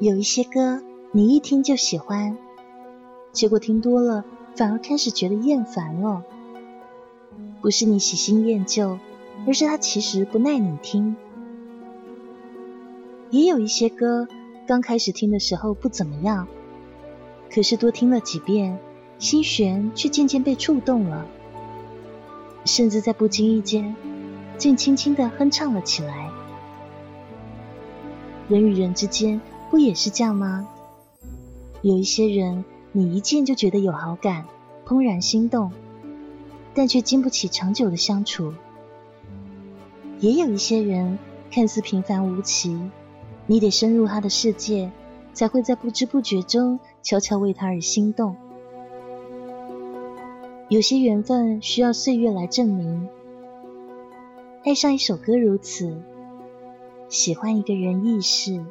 有一些歌你一听就喜欢，结果听多了反而开始觉得厌烦了。不是你喜新厌旧，而是它其实不耐你听。也有一些歌刚开始听的时候不怎么样，可是多听了几遍，心弦却渐渐被触动了，甚至在不经意间竟轻轻地哼唱了起来。人与人之间不也是这样吗？有一些人你一见就觉得有好感，怦然心动，但却经不起长久的相处。也有一些人看似平凡无奇，你得深入他的世界，才会在不知不觉中悄悄为他而心动。有些缘分需要岁月来证明。爱上一首歌如此，喜欢一个人亦是。